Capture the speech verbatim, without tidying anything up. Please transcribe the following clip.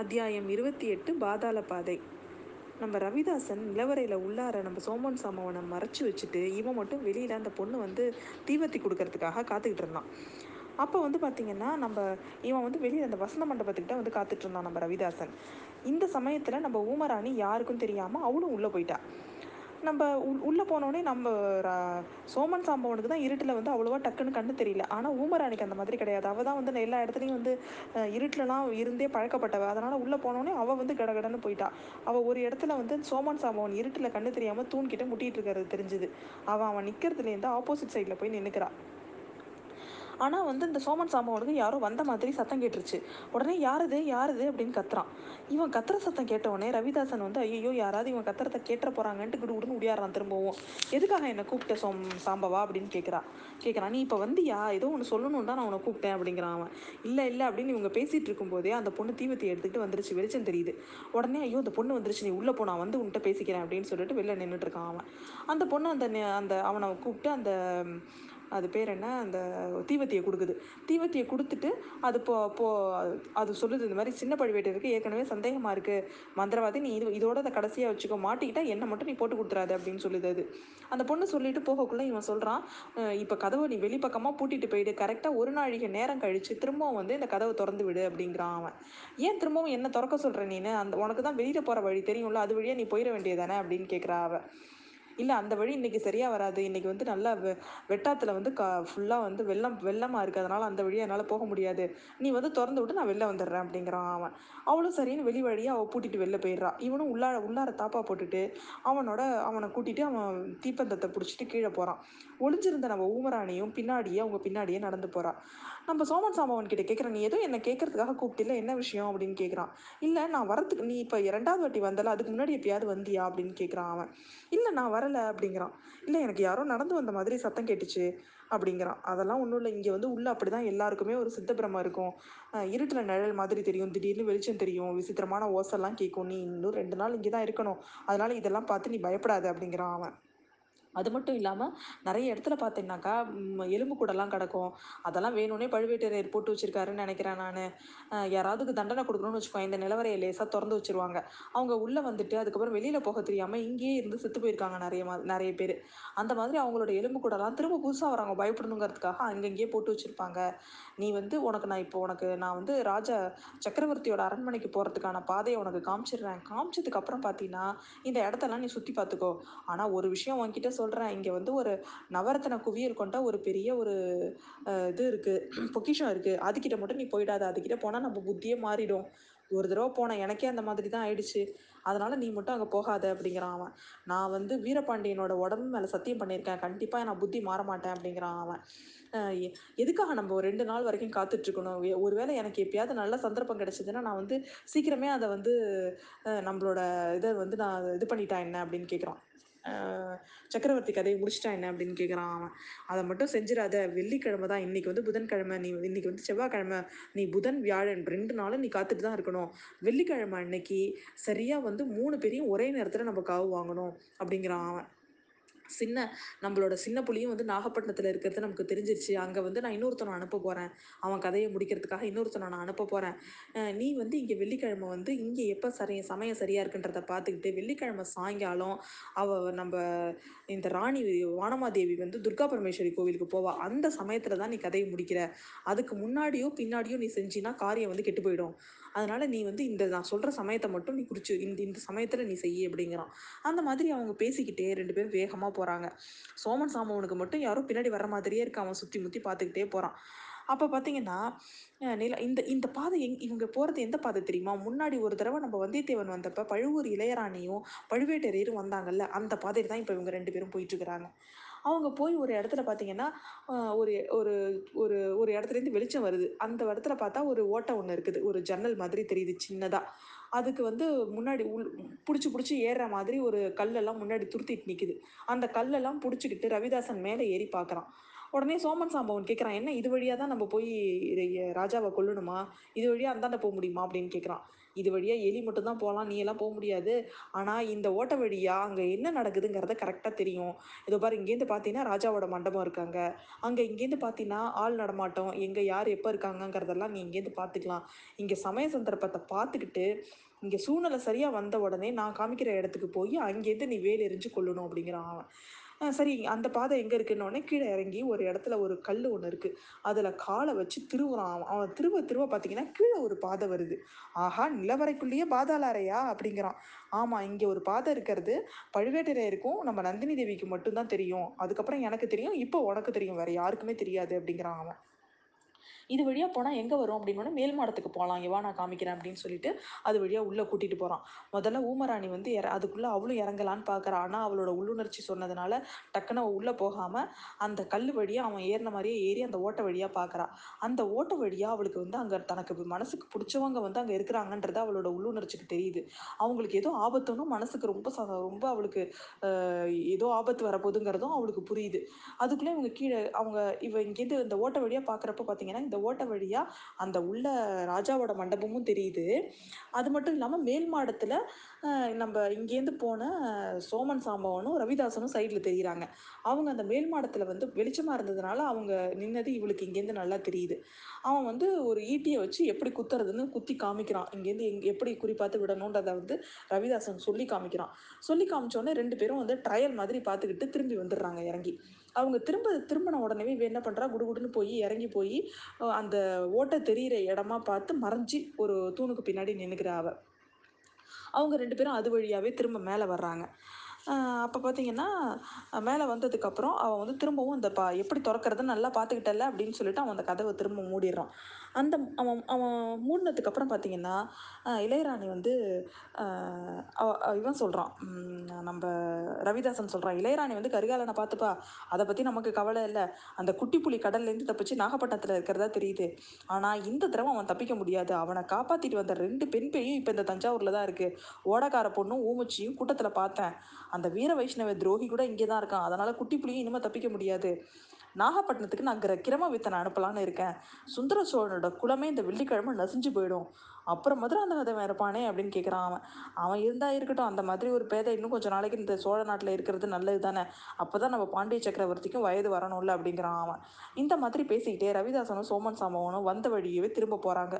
அத்தியாயம் இருபத்தி எட்டு பாதாள பாதை. நம்ம ரவிதாசன் நிலவரையில் உள்ளார நம்ம சோமன் சாமவனை மறைச்சி வச்சுட்டு இவன் மட்டும் வெளியில் அந்த பொண்ணு வந்து தீவர்த்தி கொடுக்கறதுக்காக காத்துக்கிட்டு இருந்தான். அப்போ வந்து பார்த்திங்கன்னா நம்ம இவன் வந்து வெளியில் அந்த வசந்த மண்டபத்துக்கிட்ட வந்து காத்துட்டு இருந்தான் நம்ம ரவிதாசன். இந்த சமயத்தில் நம்ம ஊமராணி யாருக்கும் தெரியாமல் அவளும் உள்ளே போயிட்டா. நம்ம உள் உள்ளே போனோடனே நம்ம சோமன் சாம்பவனுக்கு தான் இருட்டில் வந்து அவ்வளோவா டக்குன்னு கண்ணு தெரியல. ஆனால் ஊமராணிக்கு அந்த மாதிரி கிடையாது. அவள் தான் வந்து எல்லா இடத்துலையும் வந்து இருட்டிலலாம் இருந்தே பழக்கப்பட்டவ. அதனால் உள்ளே போனோடனே அவள் வந்து கடகடன்னு போயிட்டா. அவள் ஒரு இடத்துல வந்து சோமன் சாம்பவன் இருட்டில் கண்ணு தெரியாமல் தூண்கிட்ட முட்டிகிட்டு இருக்கிறது தெரிஞ்சுது. அவன் அவன் நிற்கிறதுலேருந்து ஆப்போசிட் சைடில் போய் நின்றுக்கிறான். ஆனால் வந்து இந்த சோமன் சாம்பவனுக்கு யாரோ வந்த மாதிரி சத்தம் கேட்டுருச்சு. உடனே யாருது யாருது அப்படின்னு கத்துறான். இவன் கத்துற சத்தம் கேட்டவுடனே ரவிதாசன் வந்து ஐயோ யாராவது இவன் கத்துறதை கேட்டுற போகிறாங்கன்ட்டு கிடு உடனே உடையாடுறான். திரும்பவும் எதுக்காக என்னை கூப்பிட்ட சோம் சாம்பவா அப்படின்னு கேட்குறான் கேட்குறான் நீ இப்போ வந்து யா ஏதோ ஒன்று சொல்லணும் தான் நான் உன்னை கூப்பிட்டேன் அப்படிங்கிறான் அவன். இல்லை இல்லை அப்படின்னு இவங்க பேசிகிட்டு இருக்கும்போதே அந்த பொண்ணு தீவத்தி எடுத்துக்கிட்டு வந்துருச்சு. வெளிச்சம் தெரியுது. உடனே ஐயோ அந்த பொண்ணு வந்துருச்சு, நீ உள்ளே போனா வந்து உன்கிட்ட பேசிக்கிறேன் அப்படின்னு சொல்லிட்டு வெளில நின்றுட்டுருக்கான் அவன். அந்த பொண்ணு அந்த அந்த அவனை கூப்பிட்டு அந்த அது பேர் என்ன அந்த தீவத்தியை கொடுக்குது. தீவத்தியை கொடுத்துட்டு அது போ போ அது சொல்லுது இந்த மாதிரி சின்ன பழுவேட்டருக்கு ஏற்கனவே சந்தேகமாக இருக்குது மந்திரவாதி, நீ இது இதோட அதை கடைசியாக வச்சுக்கோ, மாட்டிக்கிட்டா என்னை மட்டும் நீ போட்டு கொடுத்துறாது அப்படின்னு சொல்லுது. அது அந்த பொண்ணு சொல்லிட்டு போகக்குள்ளே இவன் சொல்கிறான் இப்போ கதவை நீ வெளிப்பக்கமாக பூட்டிட்டு போயிடு, கரெக்டாக ஒரு நாழிகை நேரம் கழித்து திரும்பவும் வந்து இந்த கதவை திறந்து விடு அப்படிங்கிறான் அவன். ஏன் திரும்பவும் என்ன திறக்க சொல்கிற நீனு, அந்த உனக்கு தான் வெளியில் போகிற வழி தெரியும்ல, அது வழியாக நீ போயிட வேண்டியதானே அப்படின்னு கேட்குறா அவன். இல்லை அந்த வழி இன்றைக்கி சரியாக வராது, இன்றைக்கி வந்து நல்லா வெ வெட்டாத்தில் வந்து கா ஃபுல்லாக வந்து வெள்ளம் வெள்ளமாக இருக்குது, அதனால் அந்த வழியாக என்னால் போக முடியாது, நீ வந்து திறந்து விட்டு நான் வெளில வந்துடுறேன் அப்படிங்கிறான் அவன். அவளும் சரின்னு வெளி வழியாக அவள் பூட்டிட்டு வெளில போயிடுறான். இவனும் உள்ளார உள்ளார தாப்பா போட்டுட்டு அவனோட அவனை கூட்டிகிட்டு அவன் தீப்பந்தத்தை பிடிச்சிட்டு கீழே போகிறான். ஒளிஞ்சிருந்த நம்ம ஊமராணியும் பின்னாடியே அவங்க பின்னாடியே நடந்து போகிறான். நம்ம சோமன் சாம்பவன் கிட்டே கேட்குறான், நீ ஏதோ என்னை கேட்கறதுக்காக கூப்பிட்டில்ல, என்ன விஷயம் அப்படின்னு கேட்குறான். இல்லை நான் வரத்துக்கு நீ இப்போ இரண்டாவது வாட்டி வந்தால அதுக்கு முன்னாடி எப்பயாவது வந்தியா அப்படின்னு கேட்குறான் அவன். இல்லை நான் வரலை அப்படிங்கிறான். இல்லை எனக்கு யாரோ நடந்து வந்த மாதிரி சத்தம் கேட்டுச்சு அப்படிங்கிறான். அதெல்லாம் ஒன்றும் இல்லை, இங்கே வந்து உள்ளே அப்படி தான் எல்லாருக்குமே ஒரு சித்தப்பிரமம் இருக்கும், இருட்டில் நிழல் மாதிரி தெரியும், திடீர்னு வெளிச்சம் தெரியும், விசித்திரமான ஓசெல்லாம் கேட்கும், நீ இன்னும் ரெண்டு நாள் இங்கே தான் இருக்கணும், அதனால் இதெல்லாம் பார்த்து நீ பயப்படாது அப்படிங்கிறான் அவன். அது மட்டும் இல்லாமல் நிறைய இடத்துல பார்த்தீங்கன்னாக்கா எலும்பு கூடலாம் கிடக்கும், அதெல்லாம் வேணும்னே பழுவேட்டரையர் போட்டு வச்சுருக்காருன்னு நினைக்கிறேன் நான். யாராவதுக்கு தண்டனை கொடுக்கணும்னு வச்சுக்கோங்க, இந்த நிலவரையை லேசாக திறந்து வச்சுருவாங்க, அவங்க உள்ளே வந்துட்டு அதுக்கப்புறம் வெளியில் போக தெரியாமல் இங்கேயே இருந்து செத்து போயிருக்காங்க நிறைய மா நிறைய பேர். அந்த மாதிரி அவங்களோட எலும்பு கூடலாம் திரும்ப புதுசாக வராங்க பயப்படணுங்கிறதுக்காக அங்கங்கேயே போட்டு வச்சுருப்பாங்க. நீ வந்து உனக்கு நான் இப்போ உனக்கு நான் வந்து ராஜா சக்கரவர்த்தியோட அரண்மனைக்கு போகிறதுக்கான பாதையை உனக்கு காமிச்சிடுறேன், காமிச்சதுக்கப்புறம் பார்த்தீங்கன்னா இந்த இடத்தெல்லாம் நீ சுற்றி பார்த்துக்கோ. ஆனால் ஒரு விஷயம் உங்ககிட்ட சொல்கிறேன், இங்கே வந்து ஒரு நவரத்தன குவியல் கொண்ட ஒரு பெரிய ஒரு இது இருக்குது, பொக்கிஷம் இருக்குது, அதுக்கிட்ட மட்டும் நீ போயிடாத, அதுக்கிட்ட போனால் நம்ம புத்தியே மாறிடும், ஒரு தடவை போனேன் எனக்கே அந்த மாதிரி தான் ஆயிடுச்சு, அதனால் நீ மட்டும் அங்கே போகாத அப்படிங்கிறான் அவன். நான் வந்து வீரபாண்டியனோட உடம்பு மேலே சத்தியம் பண்ணியிருக்கேன், கண்டிப்பாக நான் புத்தி மாற மாட்டேன் அப்படிங்கிறான் அவன். எதுக்காக நம்ம ஒரு ரெண்டு நாள் வரைக்கும் காத்துட்ருக்கணும், ஒருவேளை எனக்கு எப்பயாவது நல்ல சந்தர்ப்பம் கிடச்சிதுன்னா நான் வந்து சீக்கிரமே அதை வந்து நம்மளோட இதை வந்து நான் இது பண்ணிட்டேன் என்ன அப்படின்னு கேட்குறான். சக்கரவர்த்தி கதையை முடிச்சிட்டா என்ன அப்படின்னு கேட்குறான் அவன். அதை மட்டும் செஞ்சிடாத, வெள்ளிக்கிழமை தான், இன்றைக்கி வந்து புதன்கிழமை, நீ இன்றைக்கி வந்து செவ்வாய்க்கிழமை, நீ புதன் வியாழன் ரெண்டு நாளும் நீ காத்துட்டு தான் இருக்கணும், வெள்ளிக்கிழமை அன்னைக்கு சரியாக வந்து மூணு பேரையும் ஒரே நேரத்தில் நம்ம காவு வாங்கணும் அப்படிங்கிறான் அவன். சின்ன நம்மளோட சின்ன புலியும் வந்து நாகப்பட்டினத்தில் இருக்கிறது நமக்கு தெரிஞ்சிருச்சு, அங்கே வந்து நான் இன்னொருத்தனை அனுப்ப போகிறேன், அவன் கதையை முடிக்கிறதுக்காக இன்னொருத்தனை நான் அனுப்ப போகிறேன், நீ வந்து இங்கே வெள்ளிக்கிழமை வந்து இங்கே எப்போ சரி சமயம் சரியாக இருக்குன்றதை பார்த்துக்கிட்டு வெள்ளிக்கிழமை சாயங்காலம் அவள் நம்ம இந்த ராணி வானமாதேவி வந்து துர்கா பரமேஸ்வரி கோவிலுக்கு போவா, அந்த சமயத்தில் தான் நீ கதையை முடிக்கிற, அதுக்கு முன்னாடியோ பின்னாடியோ நீ செஞ்சின்னா காரியம் வந்து கெட்டு போயிடும், அதனால் நீ வந்து இந்த நான் சொல்கிற சமயத்தை மட்டும் நீ குறிச்சு இந்த இந்த சமயத்தில் நீ செய்ய அப்படிங்கிறான். அந்த மாதிரி அவங்க பேசிக்கிட்டே ரெண்டு பேரும் வேகமாக போகிறாங்க. சோமன் சாம்பவனுக்கு மட்டும் யாரும் பின்னாடி வர மாதிரியே இருக்க, அவன் சுற்றி முற்றி பார்த்துக்கிட்டே போகிறான். அப்போ பார்த்தீங்கன்னா நில இந்த இந்த பாதை எங் இவங்க போகிறது எந்த பாதை தெரியுமா, முன்னாடி ஒரு தடவை நம்ம வந்தியத்தேவன் வந்தப்போ பழுவூர் இளையராணியும் பழுவேட்டரையரும் வந்தாங்கல்ல, அந்த பாதையில் தான் இப்போ இவங்க ரெண்டு பேரும் போயிட்டுருக்குறாங்க. அவங்க போய் ஒரு இடத்துல பார்த்தீங்கன்னா ஒரு ஒரு ஒரு ஒரு இடத்துலேருந்து வெளிச்சம் வருது. அந்த இடத்துல பார்த்தா ஒரு ஓட்டை ஒன்று இருக்குது, ஒரு ஜன்னல் மாதிரி தெரியுது சின்னதாக, அதுக்கு வந்து முன்னாடி உள் பிடிச்சி பிடிச்சி ஏறுற மாதிரி ஒரு கல்லெல்லாம் முன்னாடி துருத்திட்டு நிற்குது. அந்த கல்லெல்லாம் பிடிச்சிக்கிட்டு ரவிதாசன் மேலே ஏறி பார்க்குறான். உடனே சோமன் சாம்பவன் கேட்குறான், என்ன இது வழியாக தான் நம்ம போய் ராஜாவை கொல்லணுமா, இது வழியாக அந்தாண்ட போக முடியுமா அப்படின்னு கேட்குறான். இது வழியாக எலி மட்டும் தான் போகலாம், நீ எல்லாம் போக முடியாது, ஆனால் இந்த ஓட்ட வழியாக அங்கே என்ன நடக்குதுங்கிறத கரெக்டாக தெரியும். இதோ பாரு, இங்கேருந்து பார்த்தீங்கன்னா ராஜாவோட மண்டபம் இருக்காங்க, அங்கே இங்கேருந்து பார்த்தீங்கன்னா ஆள் நடமாட்டம், எங்கே யார் எப்போ இருக்காங்கங்கிறதெல்லாம் நீ இங்கேருந்து பார்த்துக்கலாம். இங்கே சமய சந்தர்ப்பத்தை பார்த்துக்கிட்டு இங்கே சூழ்நிலை சரியாக வந்த உடனே நான் காமிக்கிற இடத்துக்கு போய் அங்கேருந்து நீ வேல் எரிஞ்சு கொள்ளணும் அப்படிங்கிறான் அவன். சரி, அந்த பாதை எங்கே இருக்குன்னு உடனே கீழே இறங்கி ஒரு இடத்துல ஒரு கல் ஒன்று இருக்குது, அதில் காலை வச்சு திருவுறான் அவன். அவன் திருவ திருவ பார்த்தீங்கன்னா கீழே ஒரு பாதை வருது. ஆஹா, நிலவரைக்குள்ளேயே பாதாளாரையா அப்படிங்கிறான். ஆமாம், இங்கே ஒரு பாதை இருக்கிறது பழுவேட்டரையருக்கும் நம்ம நந்தினி தேவிக்கு மட்டும்தான் தெரியும், அதுக்கப்புறம் எனக்கு தெரியும், இப்போ உனக்கு தெரியும், வேறு யாருக்குமே தெரியாது அப்படிங்கிறான் அவன். இது வழியாக போனால் எங்கே வரும் அப்படின்னோடனே மேல் மாடத்துக்கு போகலாம், எவா நான் காமிக்கிறேன் அப்படின்னு சொல்லிட்டு அது வழியாக உள்ளே கூட்டிகிட்டு போகிறான். முதல்ல ஊமராணி வந்து இற அதுக்குள்ளே அவளும் இறங்கலான்னு பார்க்குறான். ஆனால் அவளோட உள்ளுணர்ச்சி சொன்னதுனால டக்குன்னு உள்ளே போகாமல் அந்த கல் வழியாக அவன் ஏறின மாதிரியே ஏறி அந்த ஓட்ட வழியாக பார்க்குறான். அந்த ஓட்ட வழியாக அவளுக்கு வந்து அங்கே தனக்கு மனசுக்கு பிடிச்சவங்க வந்து அங்கே இருக்கிறாங்கன்றது அவளோட உள்ளுணர்ச்சிக்கு தெரியுது. அவங்களுக்கு ஏதோ ஆபத்துன்னு மனசுக்கு ரொம்ப ரொம்ப அவளுக்கு ஏதோ ஆபத்து வரப்போகுதுங்கிறதும் அவளுக்கு புரியுது. அதுக்குள்ளே இவங்க கீழே அவங்க இவ இங்கேருந்து இந்த ஓட்ட வழியாக பார்க்குறப்ப பார்த்தீங்கன்னா இந்த ஓட்ட வழியா அந்த உள்ள ராஜாவோட மண்டபமும் தெரியுது. அது மட்டும் இல்லாமல் மேல் மாடத்துல நம்ம இங்கேருந்து போன சோமன் சாம்பவனும் ரவிதாசனும் சைடில் தெரியுறாங்க. அவங்க அந்த மேல் மாடத்துல வந்து வெளிச்சமா இருந்ததுனால அவங்க நின்னது இவளுக்கு இங்கேருந்து நல்லா தெரியுது. அவன் வந்து ஒரு ஈட்டியை வச்சு எப்படி குத்துறதுன்னு குத்தி காமிக்கிறான். இங்கேருந்து எப்படி குறிப்பாத்து விடணுன்றதை வந்து ரவிதாசன் சொல்லி காமிக்கிறான். சொல்லி காமிச்சோடனே ரெண்டு பேரும் வந்து ட்ரையல் மாதிரி பார்த்துக்கிட்டு திரும்பி வந்துடுறாங்க இறங்கி. அவங்க திரும்ப திரும்பின உடனே என்ன பண்ணுறா, குடுகுடுன்னு போய் இறங்கி போய் அந்த ஓட்டை தெரிகிற இடமா பார்த்து மறைஞ்சி ஒரு தூணுக்கு பின்னாடி நின்றுக்கிற அவ. அவங்க ரெண்டு பேரும் அது வழியாகவே திரும்ப மேலே வர்றாங்க. அப்போ பார்த்தீங்கன்னா மேலே வந்ததுக்கப்புறம் அவன் வந்து திரும்பவும் அந்த பா எப்படி திறக்கிறதுன்னு நல்லா பார்த்துக்கிட்டல அப்படின்னு சொல்லிட்டு அவன் அந்த கதவை திரும்ப மூடிடுறான். அந்த அவன் அவன் மூடினதுக்கப்புறம் பார்த்தீங்கன்னா இளையராணி வந்து இவன் சொல்கிறான், நம்ம ரவிதாசன் சொல்கிறான், இளையராணி வந்து கரிகாலனை பார்த்துப்பா, அதை பற்றி நமக்கு கவலை இல்லை, அந்த குட்டி புலி கடல்லேருந்து தப்பிச்சு நாகப்பட்டினத்தில் இருக்கிறதா தெரியுது, ஆனால் இந்த தடவை அவன் தப்பிக்க முடியாது, அவனை காப்பாற்றிட்டு வந்த ரெண்டு பெண் பேயும் இப்போ இந்த தஞ்சாவூரில் தான் இருக்குது, ஓடக்கார பொண்ணும் ஊமச்சியும் கூட்டத்தில் பார்த்தேன், அந்த வீர வைஷ்ணவ துரோகி கூட இங்கே தான் இருக்கான், அதனால் குட்டி புலியும் இனிமேல் தப்பிக்க முடியாது, நாகப்பட்டினத்துக்கு நான் கிரம வித்தனை அனுப்பலான்னு இருக்கேன், சுந்தர சோழனோட குலமே இந்த வெள்ளிக்கிழமை நசிஞ்சு போயிடும், அப்புறம் மதுரை அந்த விதவன் இருப்பானே அப்படின்னு கேட்குறான் அவன். அவன் இருந்தால் இருக்கட்டும், அந்த மாதிரி ஒரு பேதை இன்னும் கொஞ்சம் நாளைக்கு இந்த சோழ நாட்டில் இருக்கிறது நல்லது தானே, அப்போ தான் நம்ம பாண்டிய சக்கரவர்த்திக்கும் வயது வரணும்ல அப்படிங்கிறான் அவன். இந்த மாதிரி பேசிக்கிட்டே ரவிதாசனும் சோமன் சாம்பவனும் வந்த வழியவே திரும்ப போகிறாங்க.